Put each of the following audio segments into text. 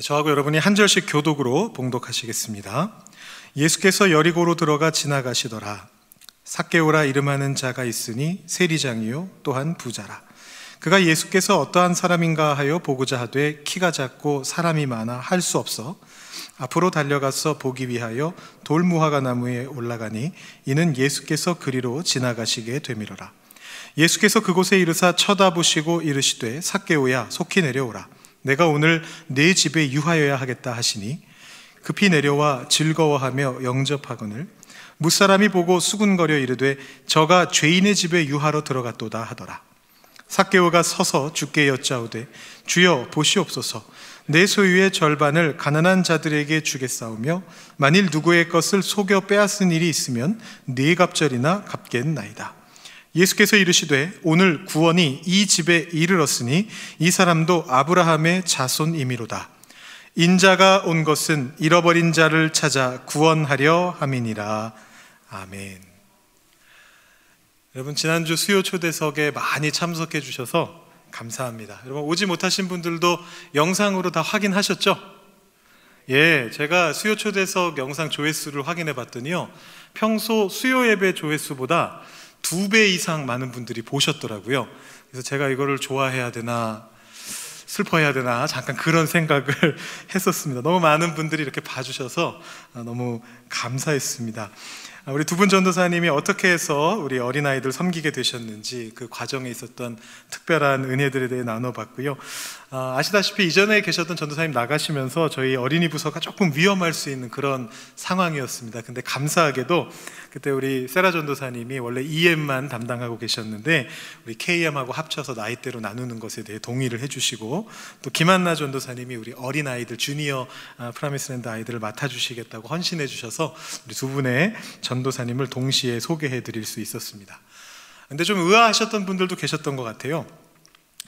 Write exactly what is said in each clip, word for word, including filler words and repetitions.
저하고 여러분이 한 절씩 교독으로 봉독하시겠습니다. 예수께서 여리고로 들어가 지나가시더라. 삭개오라 이름하는 자가 있으니 세리장이요 또한 부자라. 그가 예수께서 어떠한 사람인가 하여 보고자 하되 키가 작고 사람이 많아 할 수 없어 앞으로 달려가서 보기 위하여 돌무화과 나무에 올라가니 이는 예수께서 그리로 지나가시게 됨이로라. 예수께서 그곳에 이르사 쳐다보시고 이르시되 삭개오야 속히 내려오라. 내가 오늘 내 집에 유하여야 하겠다 하시니 급히 내려와 즐거워하며 영접하거늘 무사람이 보고 수군거려 이르되 저가 죄인의 집에 유하러 들어갔도다 하더라. 삭개오가 서서 주께 여짜오되 주여 보시옵소서 내 소유의 절반을 가난한 자들에게 주겠사오며 만일 누구의 것을 속여 빼앗은 일이 있으면 네 갑절이나 갚겠나이다. 예수께서 이르시되 오늘 구원이 이 집에 이르렀으니 이 사람도 아브라함의 자손이미로다. 인자가 온 것은 잃어버린 자를 찾아 구원하려 함이니라. 아멘. 여러분 지난주 수요 초대석에 많이 참석해 주셔서 감사합니다. 여러분 오지 못하신 분들도 영상으로 다 확인하셨죠? 예, 제가 수요 초대석 영상 조회수를 확인해 봤더니요 평소 수요 예배 조회수보다 두 배 이상 많은 분들이 보셨더라고요. 그래서 제가 이거를 좋아해야 되나 슬퍼해야 되나 잠깐 그런 생각을 했었습니다. 너무 많은 분들이 이렇게 봐주셔서 너무 감사했습니다. 우리 두 분 전도사님이 어떻게 해서 우리 어린아이들 섬기게 되셨는지 그 과정에 있었던 특별한 은혜들에 대해 나눠봤고요. 아시다시피 이전에 계셨던 전도사님 나가시면서 저희 어린이 부서가 조금 위험할 수 있는 그런 상황이었습니다. 근데 감사하게도 그때 우리 세라 전도사님이 원래 이엠만 담당하고 계셨는데 우리 케이엠하고 합쳐서 나이대로 나누는 것에 대해 동의를 해주시고 또 김한나 전도사님이 우리 어린아이들 주니어 프라미스랜드 아이들을 맡아주시겠다고 헌신해 주셔서 우리 두 분의 전도사님을 동시에 소개해 드릴 수 있었습니다. 근데 좀 의아하셨던 분들도 계셨던 것 같아요.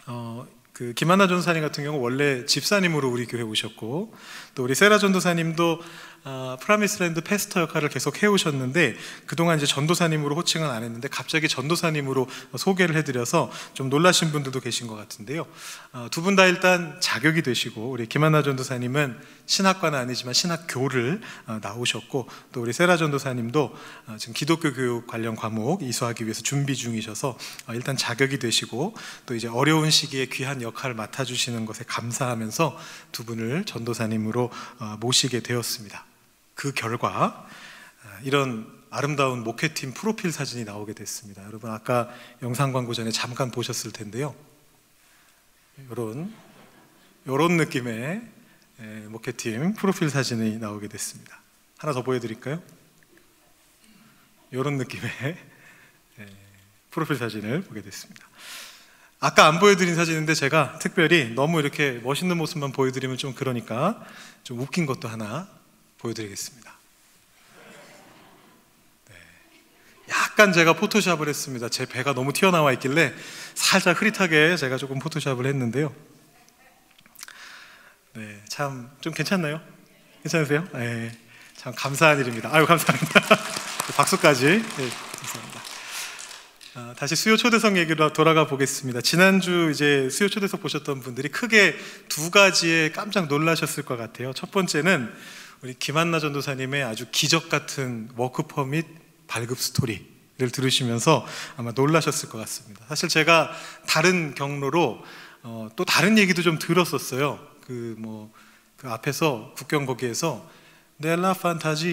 어, 그 김하나 전도사님 같은 경우 원래 집사님으로 우리 교회 오셨고 또 우리 세라 전도사님도 어, 프라미스랜드 패스터 역할을 계속 해오셨는데 그동안 이제 전도사님으로 호칭은 안 했는데 갑자기 전도사님으로 소개를 해드려서 좀 놀라신 분들도 계신 것 같은데요. 어, 두 분 다 일단 자격이 되시고 우리 김하나 전도사님은 신학과는 아니지만 신학교를 어, 나오셨고 또 우리 세라 전도사님도 어, 지금 기독교 교육 관련 과목 이수하기 위해서 준비 중이셔서 어, 일단 자격이 되시고 또 이제 어려운 시기에 귀한 역할을 맡아주시는 것에 감사하면서 두 분을 전도사님으로 어, 모시게 되었습니다. 그 결과 이런 아름다운 목회팀 프로필 사진이 나오게 됐습니다. 여러분 아까 영상 광고 전에 잠깐 보셨을 텐데요. 이런 이런 느낌의 목회팀 프로필 사진이 나오게 됐습니다. 하나 더 보여드릴까요? 이런 느낌의 프로필 사진을 보게 됐습니다. 아까 안 보여드린 사진인데 제가 특별히 너무 이렇게 멋있는 모습만 보여드리면 좀 그러니까 좀 웃긴 것도 하나 보여드리겠습니다. 네. 약간 제가 포토샵을 했습니다. 제 배가 너무 튀어나와 있길래 살짝 흐릿하게 제가 조금 포토샵을 했는데요. 네, 참 좀 괜찮나요? 괜찮으세요? 네, 참 감사한 일입니다. 아유 감사합니다. 박수까지. 네, 감사합니다. 아, 다시 수요 초대석 얘기로 돌아가 보겠습니다. 지난주 이제 수요 초대석 보셨던 분들이 크게 두 가지에 깜짝 놀라셨을 것 같아요. 첫 번째는 우리 김한나 전도사님의 아주 기적 같은 워크퍼 및 발급 스토리를 들으시면서 아마 놀라셨을 것 같습니다. 사실 제가 다른 경로로 어, 또 다른 얘기도 좀 들었었어요. 그 뭐 그 앞에서 국경 거기에서 넬라 판타지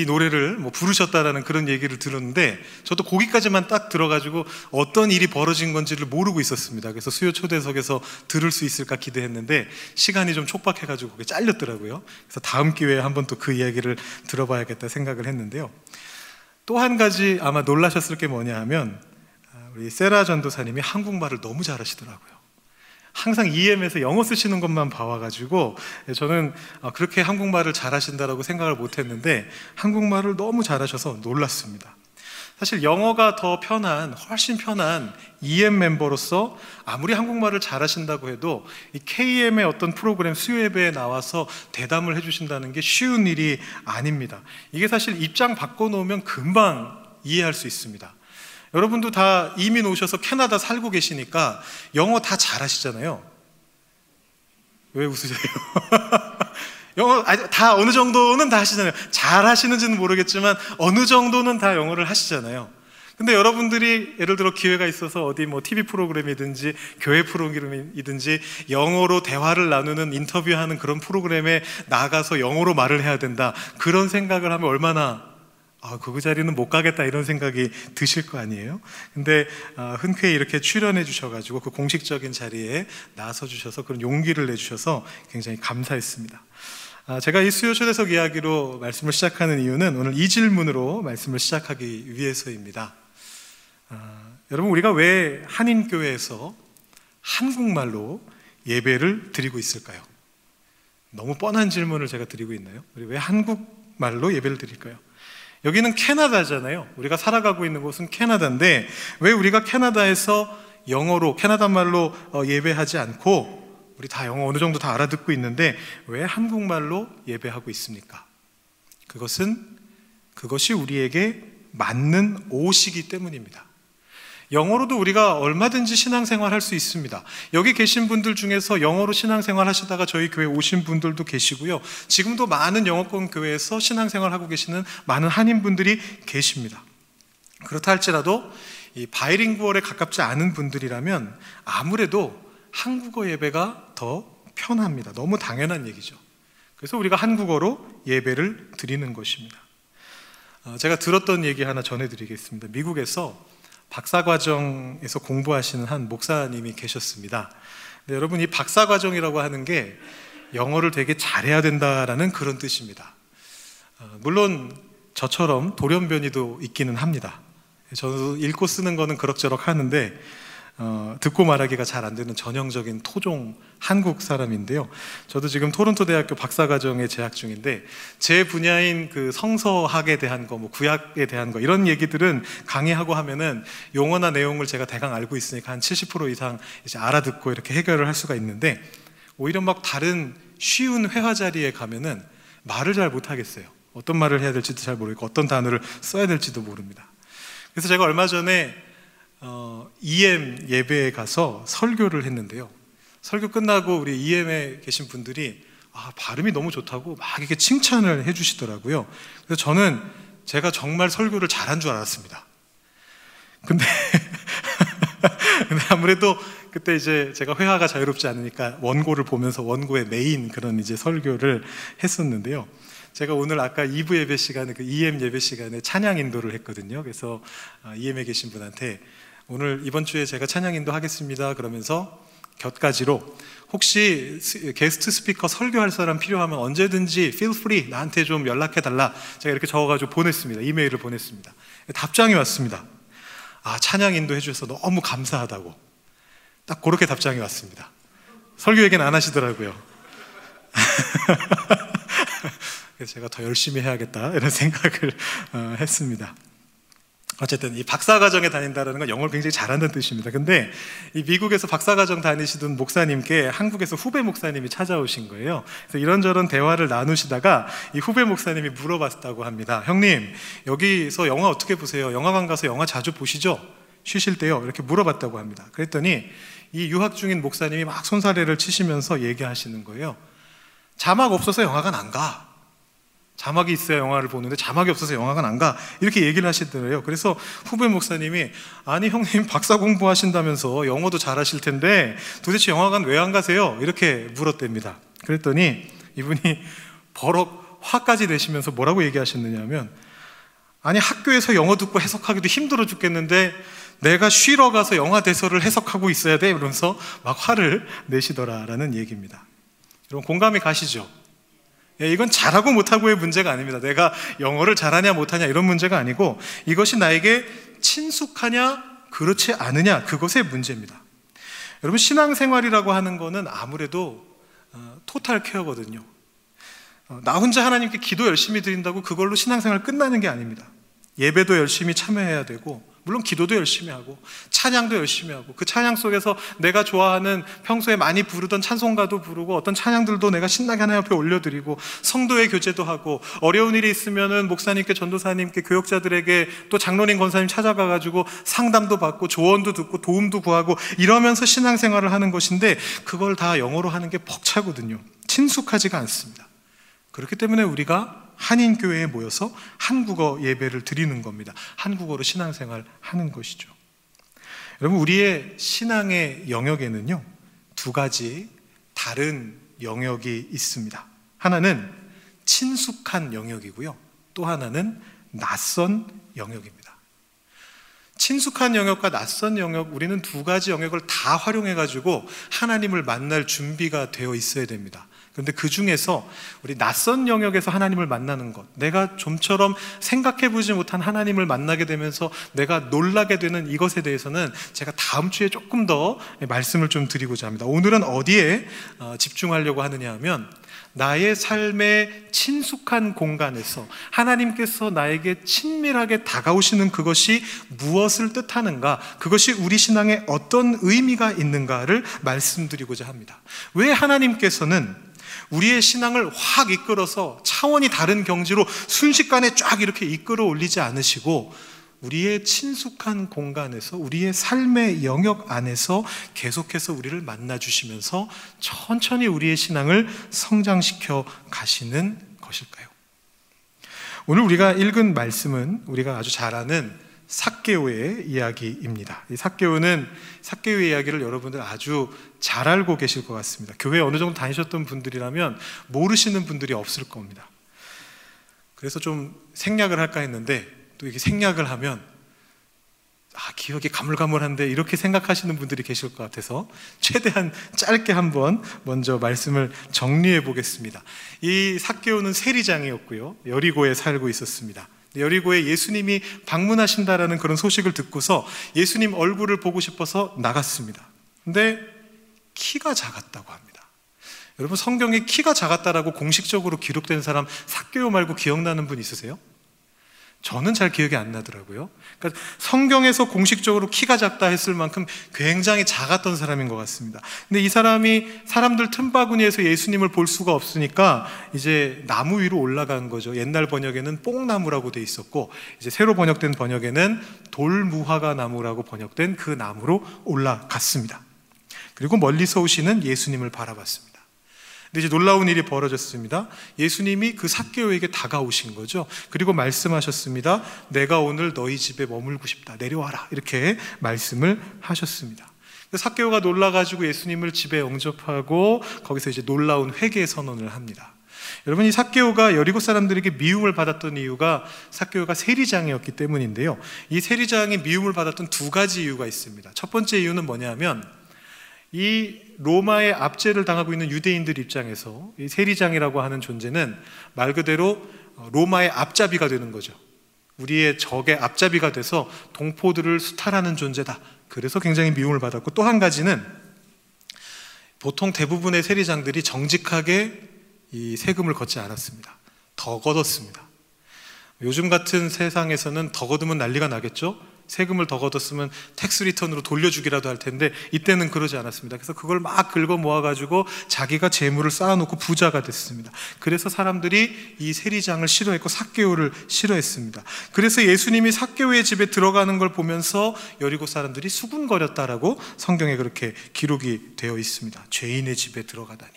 이 노래를 뭐 부르셨다라는 그런 얘기를 들었는데 저도 거기까지만 딱 들어가지고 어떤 일이 벌어진 건지를 모르고 있었습니다. 그래서 수요 초대석에서 들을 수 있을까 기대했는데 시간이 좀 촉박해가지고 그게 잘렸더라고요. 그래서 다음 기회에 한번 또 그 이야기를 들어봐야겠다 생각을 했는데요. 또 한 가지 아마 놀라셨을 게 뭐냐 하면 우리 세라 전도사님이 한국말을 너무 잘하시더라고요. 항상 이엠에서 영어 쓰시는 것만 봐와가지고 저는 그렇게 한국말을 잘하신다라고 생각을 못했는데 한국말을 너무 잘하셔서 놀랐습니다. 사실 영어가 더 편한, 훨씬 편한 이엠 멤버로서 아무리 한국말을 잘하신다고 해도 이 케이엠의 어떤 프로그램 수요예배에 나와서 대담을 해주신다는 게 쉬운 일이 아닙니다. 이게 사실 입장 바꿔놓으면 금방 이해할 수 있습니다. 여러분도 다 이민 오셔서 캐나다 살고 계시니까 영어 다 잘하시잖아요. 왜 웃으세요? 영어 다 어느 정도는 다 하시잖아요. 잘 하시는지는 모르겠지만 어느 정도는 다 영어를 하시잖아요. 근데 여러분들이 예를 들어 기회가 있어서 어디 뭐 티비 프로그램이든지 교회 프로그램이든지 영어로 대화를 나누는 인터뷰하는 그런 프로그램에 나가서 영어로 말을 해야 된다, 그런 생각을 하면 얼마나 아, 그 자리는 못 가겠다 이런 생각이 드실 거 아니에요? 근데 아, 흔쾌히 이렇게 출연해 주셔가지고 그 공식적인 자리에 나서 주셔서 그런 용기를 내주셔서 굉장히 감사했습니다. 아, 제가 이 수요 초대석 이야기로 말씀을 시작하는 이유는 오늘 이 질문으로 말씀을 시작하기 위해서입니다. 아, 여러분, 우리가 왜 한인교회에서 한국말로 예배를 드리고 있을까요? 너무 뻔한 질문을 제가 드리고 있나요? 우리 왜 한국말로 예배를 드릴까요? 여기는 캐나다잖아요. 우리가 살아가고 있는 곳은 캐나다인데 왜 우리가 캐나다에서 영어로, 캐나다 말로 예배하지 않고, 우리 다 영어 어느 정도 다 알아듣고 있는데 왜 한국말로 예배하고 있습니까? 그것은 그것이 우리에게 맞는 옷이기 때문입니다. 영어로도 우리가 얼마든지 신앙생활 할 수 있습니다. 여기 계신 분들 중에서 영어로 신앙생활 하시다가 저희 교회 오신 분들도 계시고요, 지금도 많은 영어권 교회에서 신앙생활 하고 계시는 많은 한인분들이 계십니다. 그렇다 할지라도 이 바이링구얼에 가깝지 않은 분들이라면 아무래도 한국어 예배가 더 편합니다. 너무 당연한 얘기죠. 그래서 우리가 한국어로 예배를 드리는 것입니다. 제가 들었던 얘기 하나 전해드리겠습니다. 미국에서 박사과정에서 공부하시는 한 목사님이 계셨습니다. 근데 여러분, 이 박사과정이라고 하는 게 영어를 되게 잘해야 된다라는 그런 뜻입니다. 물론 저처럼 돌연변이도 있기는 합니다. 저도 읽고 쓰는 거는 그럭저럭 하는데 어, 듣고 말하기가 잘 안 되는 전형적인 토종 한국 사람인데요, 저도 지금 토론토 대학교 박사과정에 재학 중인데 제 분야인 그 성서학에 대한 거, 뭐 구약에 대한 거 이런 얘기들은 강의하고 하면은 용어나 내용을 제가 대강 알고 있으니까 한 칠십 퍼센트 이상 이제 알아듣고 이렇게 해결을 할 수가 있는데, 오히려 막 다른 쉬운 회화 자리에 가면은 말을 잘 못하겠어요. 어떤 말을 해야 될지도 잘 모르겠고 어떤 단어를 써야 될지도 모릅니다. 그래서 제가 얼마 전에 어, 이엠 예배에 가서 설교를 했는데요, 설교 끝나고 우리 이엠에 계신 분들이 아, 발음이 너무 좋다고 막 이렇게 칭찬을 해주시더라고요. 그래서 저는 제가 정말 설교를 잘한 줄 알았습니다. 근데, 근데 아무래도 그때 이제 제가 회화가 자유롭지 않으니까 원고를 보면서 원고의 메인 그런 이제 설교를 했었는데요, 제가 오늘 아까 이 부 예배 시간에 그 이엠 예배 시간에 찬양 인도를 했거든요. 그래서 이엠에 계신 분한테 오늘 이번 주에 제가 찬양 인도하겠습니다 그러면서 곁가지로 혹시 게스트 스피커 설교할 사람 필요하면 언제든지 feel free 나한테 좀 연락해달라, 제가 이렇게 적어가지고 보냈습니다. 이메일을 보냈습니다. 답장이 왔습니다. 아, 찬양 인도해 주셔서 너무 감사하다고, 딱 그렇게 답장이 왔습니다. 설교 얘기는 안 하시더라고요. 그래서 제가 더 열심히 해야겠다 이런 생각을 어, 했습니다. 어쨌든 이 박사과정에 다닌다는 건 영어를 굉장히 잘한다는 뜻입니다. 근데 이 미국에서 박사과정 다니시던 목사님께 한국에서 후배 목사님이 찾아오신 거예요. 그래서 이런저런 대화를 나누시다가 이 후배 목사님이 물어봤다고 합니다. 형님, 여기서 영화 어떻게 보세요? 영화관 가서 영화 자주 보시죠? 쉬실 때요? 이렇게 물어봤다고 합니다. 그랬더니 이 유학 중인 목사님이 막 손사래를 치시면서 얘기하시는 거예요. 자막 없어서 영화관 안 가. 자막이 있어야 영화를 보는데 자막이 없어서 영화관 안 가, 이렇게 얘기를 하시더래요. 그래서 후배 목사님이 아니 형님, 박사 공부하신다면서 영어도 잘하실 텐데 도대체 영화관 왜 안 가세요? 이렇게 물었답니다. 그랬더니 이분이 버럭 화까지 내시면서 뭐라고 얘기하셨느냐 하면, 아니 학교에서 영어 듣고 해석하기도 힘들어 죽겠는데 내가 쉬러 가서 영화 대사를 해석하고 있어야 돼? 이러면서 막 화를 내시더라라는 얘기입니다. 여러분, 공감이 가시죠? 예, 이건 잘하고 못하고의 문제가 아닙니다. 내가 영어를 잘하냐 못하냐 이런 문제가 아니고 이것이 나에게 친숙하냐 그렇지 않으냐, 그것의 문제입니다. 여러분, 신앙생활이라고 하는 거는 아무래도 어, 토탈 케어거든요. 어, 나 혼자 하나님께 기도 열심히 드린다고 그걸로 신앙생활 끝나는 게 아닙니다. 예배도 열심히 참여해야 되고, 물론 기도도 열심히 하고 찬양도 열심히 하고, 그 찬양 속에서 내가 좋아하는 평소에 많이 부르던 찬송가도 부르고 어떤 찬양들도 내가 신나게 하나님 앞에 올려드리고 성도의 교제도 하고, 어려운 일이 있으면은 목사님께, 전도사님께, 교역자들에게, 또 장로님, 권사님 찾아가가지고 상담도 받고 조언도 듣고 도움도 구하고 이러면서 신앙생활을 하는 것인데 그걸 다 영어로 하는 게 벅차거든요. 친숙하지가 않습니다. 그렇기 때문에 우리가 한인교회에 모여서 한국어 예배를 드리는 겁니다. 한국어로 신앙생활 하는 것이죠. 여러분, 우리의 신앙의 영역에는요 두 가지 다른 영역이 있습니다. 하나는 친숙한 영역이고요, 또 하나는 낯선 영역입니다. 친숙한 영역과 낯선 영역, 우리는 두 가지 영역을 다 활용해가지고 하나님을 만날 준비가 되어 있어야 됩니다. 그런데 그 중에서 우리 낯선 영역에서 하나님을 만나는 것, 내가 좀처럼 생각해보지 못한 하나님을 만나게 되면서 내가 놀라게 되는 이것에 대해서는 제가 다음 주에 조금 더 말씀을 좀 드리고자 합니다. 오늘은 어디에 집중하려고 하느냐 하면, 나의 삶의 친숙한 공간에서 하나님께서 나에게 친밀하게 다가오시는 그것이 무엇을 뜻하는가, 그것이 우리 신앙에 어떤 의미가 있는가를 말씀드리고자 합니다. 왜 하나님께서는 우리의 신앙을 확 이끌어서 차원이 다른 경지로 순식간에 쫙 이렇게 이끌어 올리지 않으시고 우리의 친숙한 공간에서, 우리의 삶의 영역 안에서 계속해서 우리를 만나 주시면서 천천히 우리의 신앙을 성장시켜 가시는 것일까요? 오늘 우리가 읽은 말씀은 우리가 아주 잘 아는 삭개오의 이야기입니다. 이 삭개오는 삭개오의 이야기를 여러분들 아주 잘 알고 계실 것 같습니다. 교회 어느 정도 다니셨던 분들이라면 모르시는 분들이 없을 겁니다. 그래서 좀 생략을 할까 했는데, 또 이렇게 생략을 하면 아, 기억이 가물가물한데 이렇게 생각하시는 분들이 계실 것 같아서 최대한 짧게 한번 먼저 말씀을 정리해 보겠습니다. 이 삭개오는 세리장이었고요, 여리고에 살고 있었습니다. 여리고에 예수님이 방문하신다라는 그런 소식을 듣고서 예수님 얼굴을 보고 싶어서 나갔습니다. 근데 키가 작았다고 합니다. 여러분, 성경에 키가 작았다라고 공식적으로 기록된 사람 삭개오 말고 기억나는 분 있으세요? 저는 잘 기억이 안 나더라고요. 그러니까 성경에서 공식적으로 키가 작다 했을 만큼 굉장히 작았던 사람인 것 같습니다. 근데 이 사람이 사람들 틈바구니에서 예수님을 볼 수가 없으니까 이제 나무 위로 올라간 거죠. 옛날 번역에는 뽕나무라고 돼 있었고, 이제 새로 번역된 번역에는 돌무화과 나무라고 번역된 그 나무로 올라갔습니다. 그리고 멀리서 오시는 예수님을 바라봤습니다. 근데 이제 놀라운 일이 벌어졌습니다. 예수님이 그 삭개오에게 다가오신 거죠. 그리고 말씀하셨습니다. 내가 오늘 너희 집에 머물고 싶다. 내려와라. 이렇게 말씀을 하셨습니다. 삭개오가 놀라가지고 예수님을 집에 영접하고 거기서 이제 놀라운 회개 선언을 합니다. 여러분, 이 삭개오가 여리고 사람들에게 미움을 받았던 이유가 삭개오가 세리장이었기 때문인데요. 이 세리장이 미움을 받았던 두 가지 이유가 있습니다. 첫 번째 이유는 뭐냐면, 이 로마의 압제를 당하고 있는 유대인들 입장에서 이 세리장이라고 하는 존재는 말 그대로 로마의 앞잡이가 되는 거죠. 우리의 적의 앞잡이가 돼서 동포들을 수탈하는 존재다. 그래서 굉장히 미움을 받았고, 또 한 가지는 보통 대부분의 세리장들이 정직하게 이 세금을 걷지 않았습니다. 더 걷었습니다. 요즘 같은 세상에서는 더 걷으면 난리가 나겠죠. 세금을 더 걷었으면 텍스 리턴으로 돌려주기라도 할 텐데, 이때는 그러지 않았습니다. 그래서 그걸 막 긁어 모아가지고 자기가 재물을 쌓아놓고 부자가 됐습니다. 그래서 사람들이 이 세리장을 싫어했고 삭개오를 싫어했습니다. 그래서 예수님이 삭개오의 집에 들어가는 걸 보면서 여리고 사람들이 수군거렸다라고 성경에 그렇게 기록이 되어 있습니다. 죄인의 집에 들어가다니.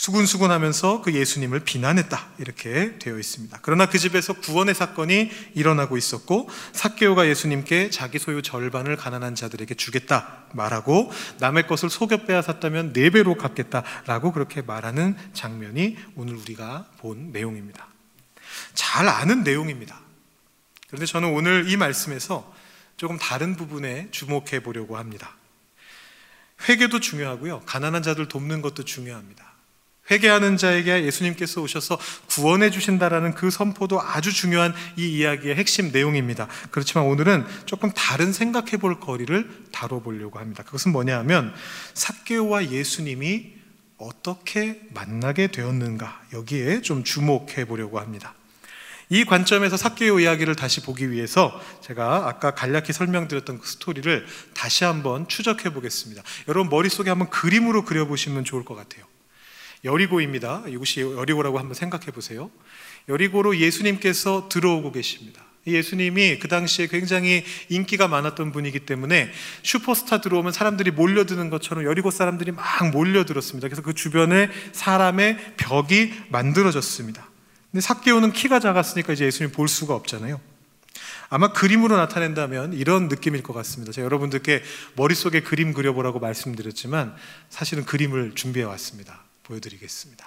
수군수군하면서 그 예수님을 비난했다, 이렇게 되어 있습니다. 그러나 그 집에서 구원의 사건이 일어나고 있었고, 삭개오가 예수님께 자기 소유 절반을 가난한 자들에게 주겠다 말하고, 남의 것을 속여 빼앗았다면 네 배로 갚겠다라고 그렇게 말하는 장면이 오늘 우리가 본 내용입니다. 잘 아는 내용입니다. 그런데 저는 오늘 이 말씀에서 조금 다른 부분에 주목해 보려고 합니다. 회개도 중요하고요, 가난한 자들 돕는 것도 중요합니다. 회개하는 자에게 예수님께서 오셔서 구원해 주신다라는 그 선포도 아주 중요한 이 이야기의 핵심 내용입니다. 그렇지만 오늘은 조금 다른 생각해 볼 거리를 다뤄보려고 합니다. 그것은 뭐냐 하면, 삭개오와 예수님이 어떻게 만나게 되었는가, 여기에 좀 주목해 보려고 합니다. 이 관점에서 삭개오 이야기를 다시 보기 위해서 제가 아까 간략히 설명드렸던 그 스토리를 다시 한번 추적해 보겠습니다. 여러분 머릿속에 한번 그림으로 그려보시면 좋을 것 같아요. 여리고입니다. 이곳이 여리고라고 한번 생각해 보세요. 여리고로 예수님께서 들어오고 계십니다. 예수님이 그 당시에 굉장히 인기가 많았던 분이기 때문에 슈퍼스타 들어오면 사람들이 몰려드는 것처럼 여리고 사람들이 막 몰려들었습니다. 그래서 그 주변에 사람의 벽이 만들어졌습니다. 근데 삭개오는 키가 작았으니까 이제 예수님 볼 수가 없잖아요. 아마 그림으로 나타낸다면 이런 느낌일 것 같습니다. 제가 여러분들께 머릿속에 그림 그려보라고 말씀드렸지만 사실은 그림을 준비해 왔습니다. 보여드리겠습니다.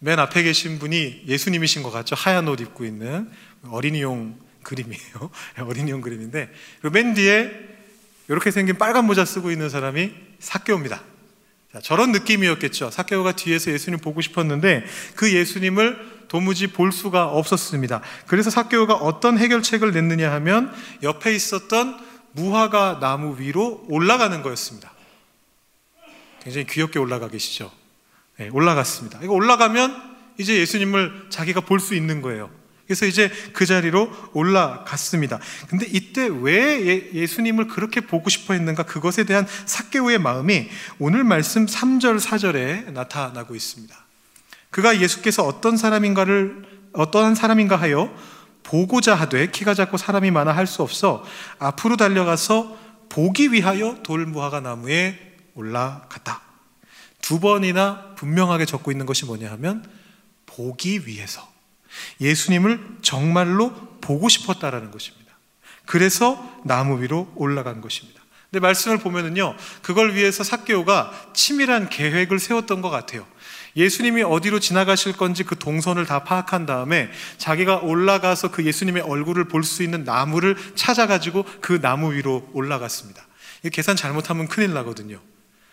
맨 앞에 계신 분이 예수님이신 것 같죠? 하얀 옷 입고 있는 어린이용 그림이에요. 어린이용 그림인데, 그리고 맨 뒤에 이렇게 생긴 빨간 모자 쓰고 있는 사람이 삭개오입니다. 자, 저런 느낌이었겠죠. 삭개오가 뒤에서 예수님 보고 싶었는데 그 예수님을 도무지 볼 수가 없었습니다. 그래서 삭개오가 어떤 해결책을 냈느냐 하면 옆에 있었던 무화과 나무 위로 올라가는 거였습니다. 굉장히 귀엽게 올라가 계시죠? 네, 올라갔습니다. 이거 올라가면 이제 예수님을 자기가 볼 수 있는 거예요. 그래서 이제 그 자리로 올라갔습니다. 근데 이때 왜 예, 예수님을 그렇게 보고 싶어 했는가? 그것에 대한 삭개오의 마음이 오늘 말씀 삼 절 사 절에 나타나고 있습니다. 그가 예수께서 어떤 사람인가를 어떠한 사람인가 하여 보고자 하되 키가 작고 사람이 많아 할 수 없어 앞으로 달려가서 보기 위하여 돌무화과 나무에 올라갔다. 두 번이나 분명하게 적고 있는 것이 뭐냐 하면 보기 위해서, 예수님을 정말로 보고 싶었다라는 것입니다. 그래서 나무 위로 올라간 것입니다. 근데 말씀을 보면은요, 그걸 위해서 삭개오가 치밀한 계획을 세웠던 것 같아요. 예수님이 어디로 지나가실 건지 그 동선을 다 파악한 다음에 자기가 올라가서 그 예수님의 얼굴을 볼 수 있는 나무를 찾아가지고 그 나무 위로 올라갔습니다. 이 계산 잘못하면 큰일 나거든요.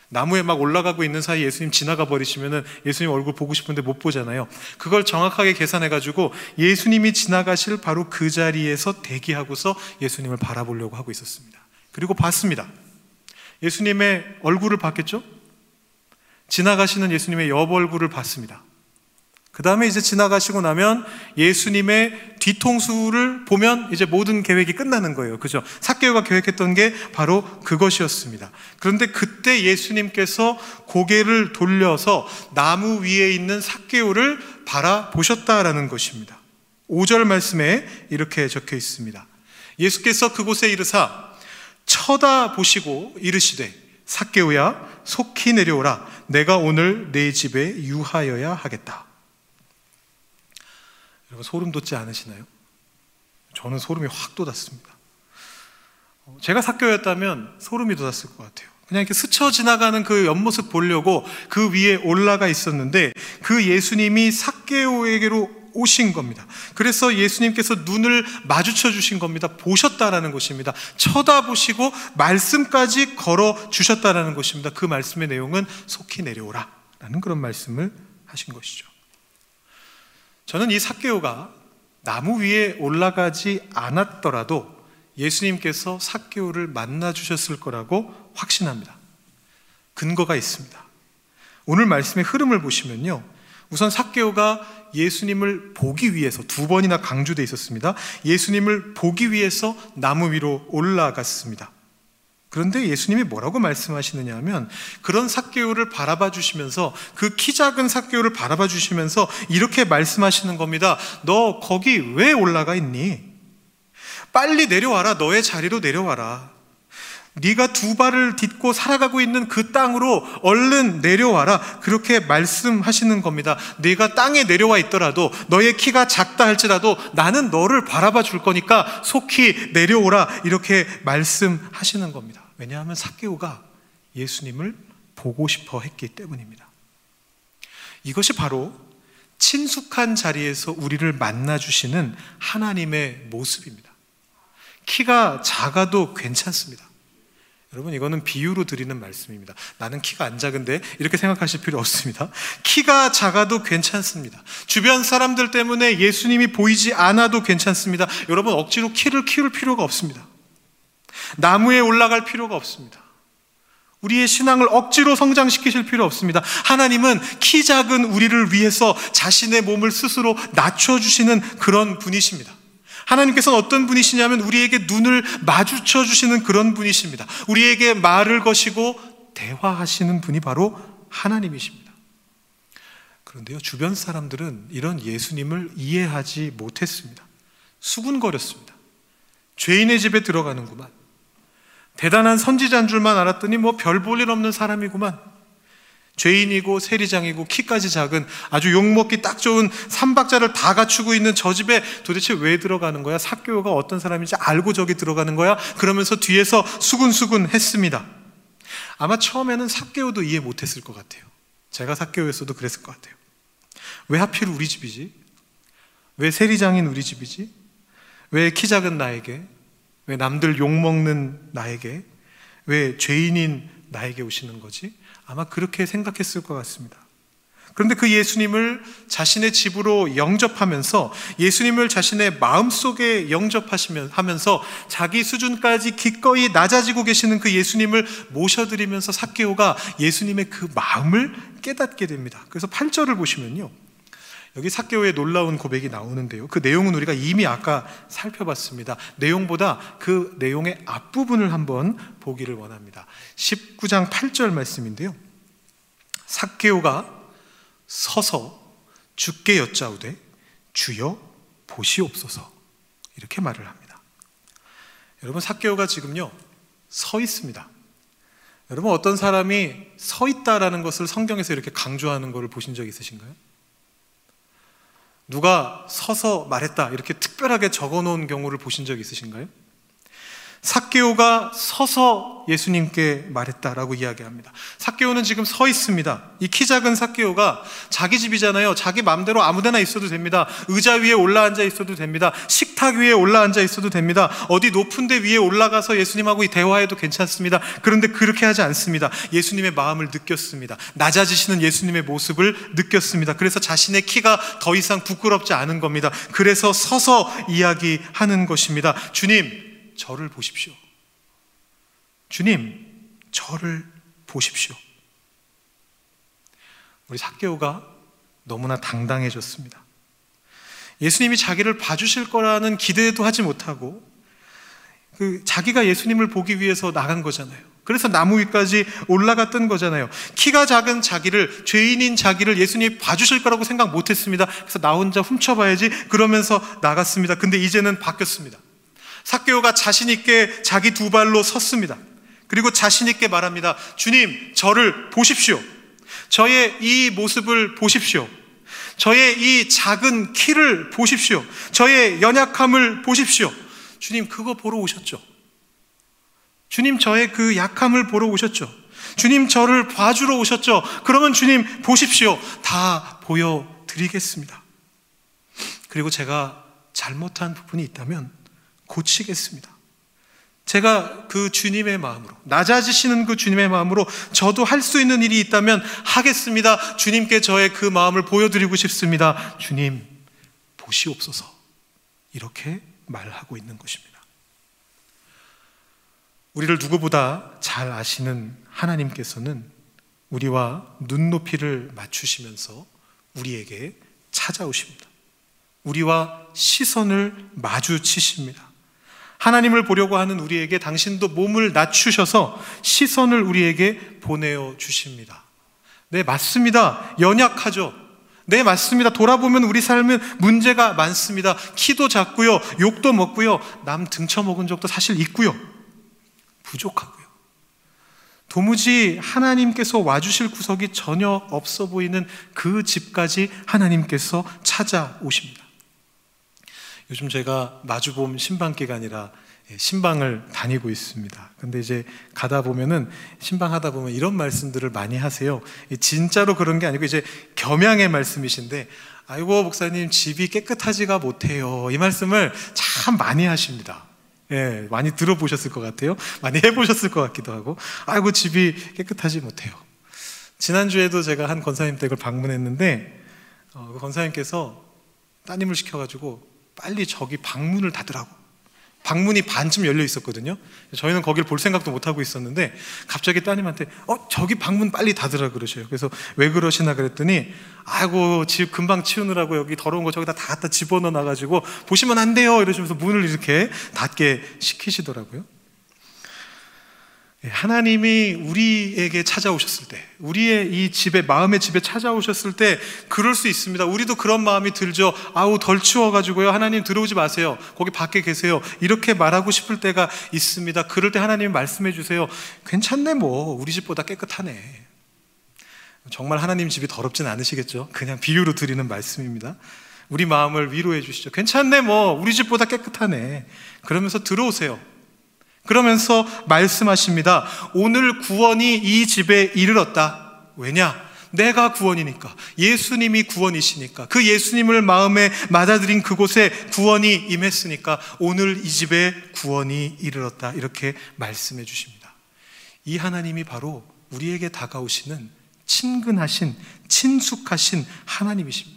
나무에 막 올라가고 있는 사이 예수님 지나가 버리시면은 예수님 얼굴 보고 싶은데 못 보잖아요. 그걸 정확하게 계산해가지고 예수님이 지나가실 바로 그 자리에서 대기하고서 예수님을 바라보려고 하고 있었습니다. 그리고 봤습니다. 예수님의 얼굴을 봤겠죠? 지나가시는 예수님의 옆 얼굴을 봤습니다. 그 다음에 이제 지나가시고 나면 예수님의 뒤통수를 보면 이제 모든 계획이 끝나는 거예요. 그죠? 삭개오가 계획했던 게 바로 그것이었습니다. 그런데 그때 예수님께서 고개를 돌려서 나무 위에 있는 삭개오를 바라보셨다라는 것입니다. 오 절 말씀에 이렇게 적혀 있습니다. 예수께서 그곳에 이르사 쳐다보시고 이르시되 삭개오야 속히 내려오라. 내가 오늘 내 집에 유하여야 하겠다. 여러분 소름 돋지 않으시나요? 저는 소름이 확 돋았습니다. 제가 삭개오였다면 소름이 돋았을 것 같아요. 그냥 이렇게 스쳐 지나가는 그 옆모습 보려고 그 위에 올라가 있었는데 그 예수님이 삭개오에게로 오신 겁니다. 그래서 예수님께서 눈을 마주쳐 주신 겁니다. 보셨다라는 것입니다. 쳐다보시고 말씀까지 걸어 주셨다라는 것입니다. 그 말씀의 내용은 속히 내려오라 라는 그런 말씀을 하신 것이죠. 저는 이 삭개오가 나무 위에 올라가지 않았더라도 예수님께서 삭개오를 만나 주셨을 거라고 확신합니다. 근거가 있습니다. 오늘 말씀의 흐름을 보시면요, 우선 삭개오가 예수님을 보기 위해서, 두 번이나 강조되어 있었습니다. 예수님을 보기 위해서 나무 위로 올라갔습니다. 그런데 예수님이 뭐라고 말씀하시느냐 하면 그런 삭개오를 바라봐 주시면서, 그 키 작은 삭개오를 바라봐 주시면서 이렇게 말씀하시는 겁니다. 너 거기 왜 올라가 있니? 빨리 내려와라. 너의 자리로 내려와라. 네가 두 발을 딛고 살아가고 있는 그 땅으로 얼른 내려와라. 그렇게 말씀하시는 겁니다. 네가 땅에 내려와 있더라도, 너의 키가 작다 할지라도 나는 너를 바라봐 줄 거니까 속히 내려오라. 이렇게 말씀하시는 겁니다. 왜냐하면 삭개오가 예수님을 보고 싶어 했기 때문입니다. 이것이 바로 친숙한 자리에서 우리를 만나주시는 하나님의 모습입니다. 키가 작아도 괜찮습니다. 여러분, 이거는 비유로 드리는 말씀입니다. 나는 키가 안 작은데 이렇게 생각하실 필요 없습니다. 키가 작아도 괜찮습니다. 주변 사람들 때문에 예수님이 보이지 않아도 괜찮습니다. 여러분, 억지로 키를 키울 필요가 없습니다. 나무에 올라갈 필요가 없습니다. 우리의 신앙을 억지로 성장시키실 필요 없습니다. 하나님은 키 작은 우리를 위해서 자신의 몸을 스스로 낮춰주시는 그런 분이십니다. 하나님께서는 어떤 분이시냐면 우리에게 눈을 마주쳐 주시는 그런 분이십니다. 우리에게 말을 거시고 대화하시는 분이 바로 하나님이십니다. 그런데요, 주변 사람들은 이런 예수님을 이해하지 못했습니다. 수군거렸습니다. 죄인의 집에 들어가는구만. 대단한 선지자인 줄만 알았더니 뭐 별 볼 일 없는 사람이구만. 죄인이고 세리장이고 키까지 작은 아주 욕먹기 딱 좋은 삼박자를 다 갖추고 있는 저 집에 도대체 왜 들어가는 거야? 삭개오가 어떤 사람인지 알고 저기 들어가는 거야? 그러면서 뒤에서 수군수군 했습니다. 아마 처음에는 삭개오도 이해 못했을 것 같아요. 제가 삭개오였어도 그랬을 것 같아요. 왜 하필 우리 집이지? 왜 세리장인 우리 집이지? 왜 키 작은 나에게? 왜 남들 욕먹는 나에게? 왜 죄인인 나에게 오시는 거지? 아마 그렇게 생각했을 것 같습니다. 그런데 그 예수님을 자신의 집으로 영접하면서, 예수님을 자신의 마음속에 영접하시면서 자기 수준까지 기꺼이 낮아지고 계시는 그 예수님을 모셔드리면서 삭개오가 예수님의 그 마음을 깨닫게 됩니다. 그래서 팔 절을 보시면요, 여기 삭개오의 놀라운 고백이 나오는데요, 그 내용은 우리가 이미 아까 살펴봤습니다. 내용보다 그 내용의 앞부분을 한번 보기를 원합니다. 십구 장 팔 절 말씀인데요, 삭개오가 서서 주께 여짜오되 주여 보시옵소서, 이렇게 말을 합니다. 여러분, 삭개오가 지금요 서 있습니다. 여러분, 어떤 사람이 서 있다라는 것을 성경에서 이렇게 강조하는 것을 보신 적 있으신가요? 누가 서서 말했다 이렇게 특별하게 적어놓은 경우를 보신 적 있으신가요? 삭개오가 서서 예수님께 말했다라고 이야기합니다. 삭개오는 지금 서 있습니다. 이 키 작은 삭개오가 자기 집이잖아요. 자기 마음대로 아무데나 있어도 됩니다. 의자 위에 올라앉아 있어도 됩니다. 식탁 위에 올라앉아 있어도 됩니다. 어디 높은 데 위에 올라가서 예수님하고 대화해도 괜찮습니다. 그런데 그렇게 하지 않습니다. 예수님의 마음을 느꼈습니다. 낮아지시는 예수님의 모습을 느꼈습니다. 그래서 자신의 키가 더 이상 부끄럽지 않은 겁니다. 그래서 서서 이야기하는 것입니다. 주님, 저를 보십시오. 주님, 저를 보십시오. 우리 삭개오가 너무나 당당해졌습니다. 예수님이 자기를 봐주실 거라는 기대도 하지 못하고 그 자기가 예수님을 보기 위해서 나간 거잖아요. 그래서 나무 위까지 올라갔던 거잖아요. 키가 작은 자기를, 죄인인 자기를 예수님이 봐주실 거라고 생각 못했습니다. 그래서 나 혼자 훔쳐봐야지 그러면서 나갔습니다. 근데 이제는 바뀌었습니다. 삭개오가 자신 있게 자기 두 발로 섰습니다. 그리고 자신 있게 말합니다. 주님, 저를 보십시오. 저의 이 모습을 보십시오. 저의 이 작은 키를 보십시오. 저의 연약함을 보십시오. 주님, 그거 보러 오셨죠? 주님, 저의 그 약함을 보러 오셨죠? 주님, 저를 봐주러 오셨죠? 그러면 주님, 보십시오. 다 보여드리겠습니다. 그리고 제가 잘못한 부분이 있다면 고치겠습니다. 제가 그 주님의 마음으로, 낮아지시는 그 주님의 마음으로 저도 할 수 있는 일이 있다면 하겠습니다. 주님께 저의 그 마음을 보여드리고 싶습니다. 주님, 보시옵소서, 이렇게 말하고 있는 것입니다. 우리를 누구보다 잘 아시는 하나님께서는 우리와 눈높이를 맞추시면서 우리에게 찾아오십니다. 우리와 시선을 마주치십니다. 하나님을 보려고 하는 우리에게 당신도 몸을 낮추셔서 시선을 우리에게 보내어 주십니다. 네, 맞습니다. 연약하죠. 네, 맞습니다. 돌아보면 우리 삶은 문제가 많습니다. 키도 작고요, 욕도 먹고요, 남 등쳐먹은 적도 사실 있고요, 부족하고요. 도무지 하나님께서 와주실 구석이 전혀 없어 보이는 그 집까지 하나님께서 찾아오십니다. 요즘 제가 마주봄 신방 기간이라 신방을 다니고 있습니다. 근데 이제 가다 보면은, 신방 하다 보면 이런 말씀들을 많이 하세요. 진짜로 그런 게 아니고 이제 겸양의 말씀이신데, 아이고 목사님 집이 깨끗하지가 못해요, 이 말씀을 참 많이 하십니다. 예, 많이 들어보셨을 것 같아요. 많이 해보셨을 것 같기도 하고, 아이고 집이 깨끗하지 못해요. 지난주에도 제가 한 권사님 댁을 방문했는데, 어, 그 권사님께서 따님을 시켜가지고 빨리 저기 방문을 닫으라고. 방문이 반쯤 열려 있었거든요. 저희는 거기를 볼 생각도 못하고 있었는데 갑자기 따님한테 어 저기 방문 빨리 닫으라 그러셔요. 그래서 왜 그러시나 그랬더니, 아이고 집 금방 치우느라고 여기 더러운 거 저기다 다 갖다 집어넣어 놔가지고 보시면 안 돼요, 이러시면서 문을 이렇게 닫게 시키시더라고요. 하나님이 우리에게 찾아오셨을 때, 우리의 이 집에, 마음의 집에 찾아오셨을 때 그럴 수 있습니다. 우리도 그런 마음이 들죠. 아우, 덜 추워가지고요, 하나님 들어오지 마세요, 거기 밖에 계세요, 이렇게 말하고 싶을 때가 있습니다. 그럴 때 하나님이 말씀해 주세요. 괜찮네, 뭐 우리 집보다 깨끗하네. 정말 하나님 집이 더럽진 않으시겠죠? 그냥 비유로 드리는 말씀입니다. 우리 마음을 위로해 주시죠. 괜찮네, 뭐 우리 집보다 깨끗하네. 그러면서 들어오세요. 그러면서 말씀하십니다. 오늘 구원이 이 집에 이르렀다. 왜냐? 내가 구원이니까, 예수님이 구원이시니까, 그 예수님을 마음에 맞아들인 그곳에 구원이 임했으니까 오늘 이 집에 구원이 이르렀다, 이렇게 말씀해 주십니다. 이 하나님이 바로 우리에게 다가오시는 친근하신, 친숙하신 하나님이십니다.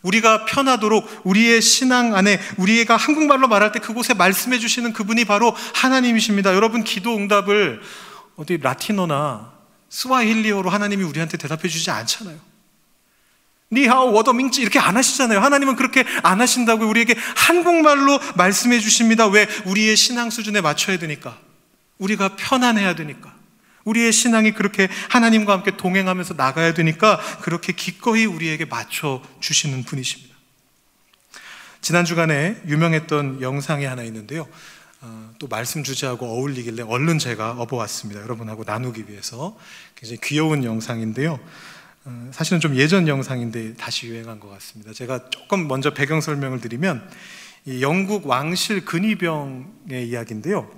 우리가 편하도록 우리의 신앙 안에, 우리가 한국말로 말할 때 그곳에 말씀해 주시는 그분이 바로 하나님이십니다. 여러분, 기도 응답을 어디 라틴어나 스와힐리어로 하나님이 우리한테 대답해 주지 않잖아요. 니하오 워더밍지 이렇게 안 하시잖아요. 하나님은 그렇게 안 하신다고 우리에게 한국말로 말씀해 주십니다. 왜? 우리의 신앙 수준에 맞춰야 되니까, 우리가 편안해야 되니까, 우리의 신앙이 그렇게 하나님과 함께 동행하면서 나가야 되니까 그렇게 기꺼이 우리에게 맞춰주시는 분이십니다. 지난 주간에 유명했던 영상이 하나 있는데요, 어, 또 말씀 주제하고 어울리길래 얼른 제가 업어왔습니다. 여러분하고 나누기 위해서. 굉장히 귀여운 영상인데요, 어, 사실은 좀 예전 영상인데 다시 유행한 것 같습니다. 제가 조금 먼저 배경 설명을 드리면, 이 영국 왕실 근위병의 이야기인데요,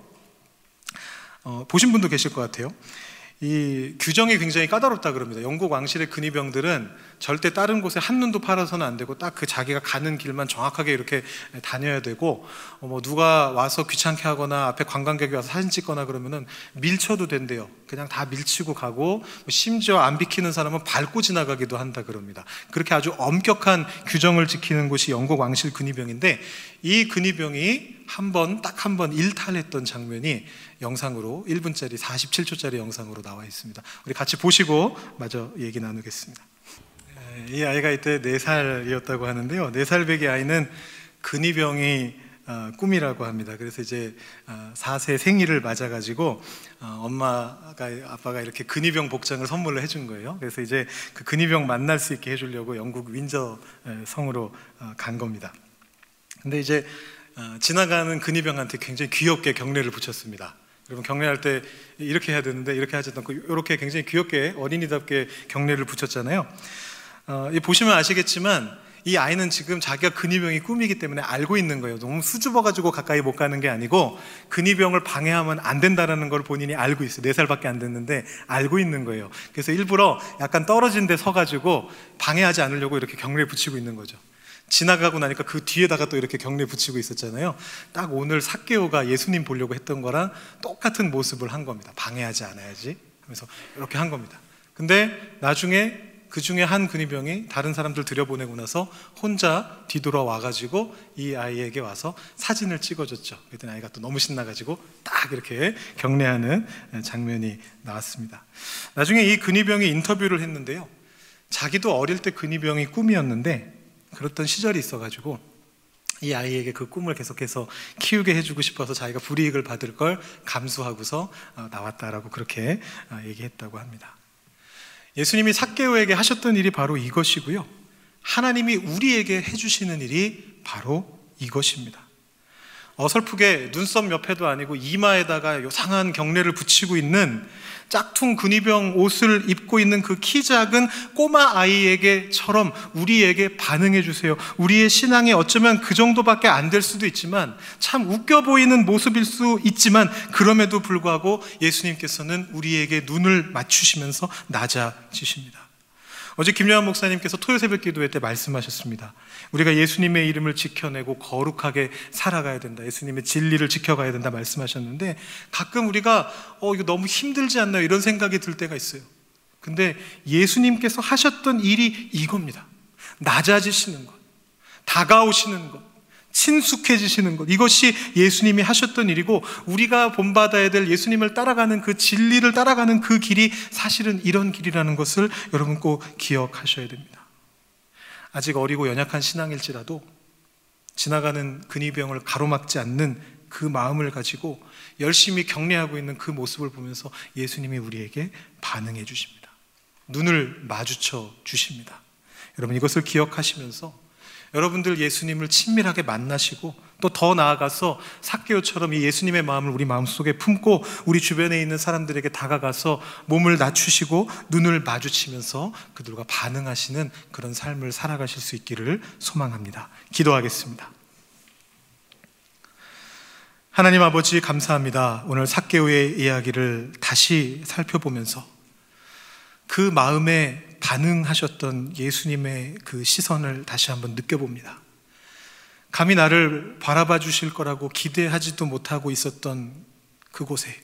어, 보신 분도 계실 것 같아요. 이 규정이 굉장히 까다롭다 그럽니다. 영국 왕실의 근위병들은 절대 다른 곳에 한눈도 팔아서는 안 되고, 딱 그 자기가 가는 길만 정확하게 이렇게 다녀야 되고, 어, 뭐 누가 와서 귀찮게 하거나 앞에 관광객이 와서 사진 찍거나 그러면은 밀쳐도 된대요. 그냥 다 밀치고 가고, 심지어 안 비키는 사람은 밟고 지나가기도 한다 그럽니다. 그렇게 아주 엄격한 규정을 지키는 곳이 영국 왕실 근위병인데, 이 근위병이 한 번, 딱 한 번 일탈했던 장면이 영상으로, 일 분짜리 사십칠 초짜리 영상으로 나와 있습니다. 우리 같이 보시고 마저 얘기 나누겠습니다. 이 아이가 이때 네 살이었다고 하는데요, 네 살 배기 아이는 근위병이 어, 꿈이라고 합니다. 그래서 이제 어, 네 세 생일을 맞아가지고 어, 엄마가, 아빠가 이렇게 근위병 복장을 선물로 해준 거예요. 그래서 이제 그 근위병 만날 수 있게 해주려고 영국 윈저 성으로 어, 간 겁니다. 근데 이제 어, 지나가는 근위병한테 굉장히 귀엽게 경례를 붙였습니다. 여러분, 경례할 때 이렇게 해야 되는데 이렇게 하지 않고 이렇게 굉장히 귀엽게 어린이답게 경례를 붙였잖아요. 어, 보시면 아시겠지만 이 아이는 지금 자기가 근위병이 꿈이기 때문에 알고 있는 거예요. 너무 수줍어가지고 가까이 못 가는 게 아니고 근위병을 방해하면 안 된다는 걸 본인이 알고 있어요. 네 살밖에 안 됐는데 알고 있는 거예요. 그래서 일부러 약간 떨어진 데 서가지고 방해하지 않으려고 이렇게 경례 붙이고 있는 거죠. 지나가고 나니까 그 뒤에다가 또 이렇게 경례 붙이고 있었잖아요. 딱 오늘 삭개오가 예수님 보려고 했던 거랑 똑같은 모습을 한 겁니다. 방해하지 않아야지 하면서 이렇게 한 겁니다. 근데 나중에 그 중에 한 근위병이 다른 사람들 들여보내고 나서 혼자 뒤돌아와가지고 이 아이에게 와서 사진을 찍어줬죠. 그랬더니 아이가 또 너무 신나가지고 딱 이렇게 경례하는 장면이 나왔습니다. 나중에 이 근위병이 인터뷰를 했는데요, 자기도 어릴 때 근위병이 꿈이었는데 그랬던 시절이 있어가지고 이 아이에게 그 꿈을 계속해서 키우게 해주고 싶어서 자기가 불이익을 받을 걸 감수하고서 나왔다라고 그렇게 얘기했다고 합니다. 예수님이 삭개오에게 하셨던 일이 바로 이것이고요, 하나님이 우리에게 해주시는 일이 바로 이것입니다. 어설프게 눈썹 옆에도 아니고 이마에다가 요상한 경례를 붙이고 있는, 짝퉁 근위병 옷을 입고 있는 그 키 작은 꼬마 아이에게처럼 우리에게 반응해 주세요. 우리의 신앙이 어쩌면 그 정도밖에 안 될 수도 있지만, 참 웃겨 보이는 모습일 수 있지만, 그럼에도 불구하고 예수님께서는 우리에게 눈을 맞추시면서 낮아지십니다. 어제 김요한 목사님께서 토요 새벽 기도회 때 말씀하셨습니다. 우리가 예수님의 이름을 지켜내고 거룩하게 살아가야 된다, 예수님의 진리를 지켜가야 된다 말씀하셨는데, 가끔 우리가 어 이거 너무 힘들지 않나요? 이런 생각이 들 때가 있어요. 근데 예수님께서 하셨던 일이 이겁니다. 낮아지시는 것, 다가오시는 것, 친숙해지시는 것, 이것이 예수님이 하셨던 일이고, 우리가 본받아야 될 예수님을 따라가는 그 진리를 따라가는 그 길이 사실은 이런 길이라는 것을 여러분 꼭 기억하셔야 됩니다. 아직 어리고 연약한 신앙일지라도 지나가는 근위병을 가로막지 않는 그 마음을 가지고 열심히 경례하고 있는 그 모습을 보면서 예수님이 우리에게 반응해 주십니다. 눈을 마주쳐 주십니다. 여러분, 이것을 기억하시면서 여러분들 예수님을 친밀하게 만나시고 또 더 나아가서 삭개오처럼 이 예수님의 마음을 우리 마음속에 품고 우리 주변에 있는 사람들에게 다가가서 몸을 낮추시고 눈을 마주치면서 그들과 반응하시는 그런 삶을 살아가실 수 있기를 소망합니다. 기도하겠습니다. 하나님 아버지, 감사합니다. 오늘 삭개오의 이야기를 다시 살펴보면서 그 마음에 반응하셨던 예수님의 그 시선을 다시 한번 느껴봅니다. 감히 나를 바라봐 주실 거라고 기대하지도 못하고 있었던 그곳에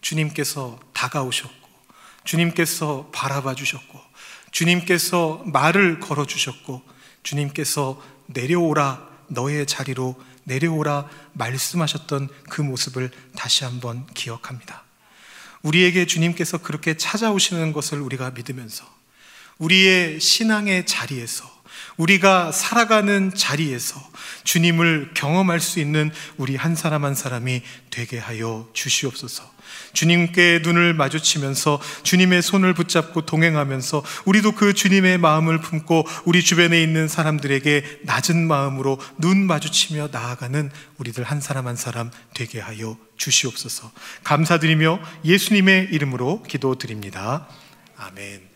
주님께서 다가오셨고, 주님께서 바라봐 주셨고, 주님께서 말을 걸어 주셨고, 주님께서 내려오라, 너의 자리로 내려오라 말씀하셨던 그 모습을 다시 한번 기억합니다. 우리에게 주님께서 그렇게 찾아오시는 것을 우리가 믿으면서 우리의 신앙의 자리에서, 우리가 살아가는 자리에서 주님을 경험할 수 있는 우리 한 사람 한 사람이 되게 하여 주시옵소서. 주님께 눈을 마주치면서 주님의 손을 붙잡고 동행하면서 우리도 그 주님의 마음을 품고 우리 주변에 있는 사람들에게 낮은 마음으로 눈 마주치며 나아가는 우리들 한 사람 한 사람 되게 하여 주시옵소서. 감사드리며 예수님의 이름으로 기도드립니다. 아멘.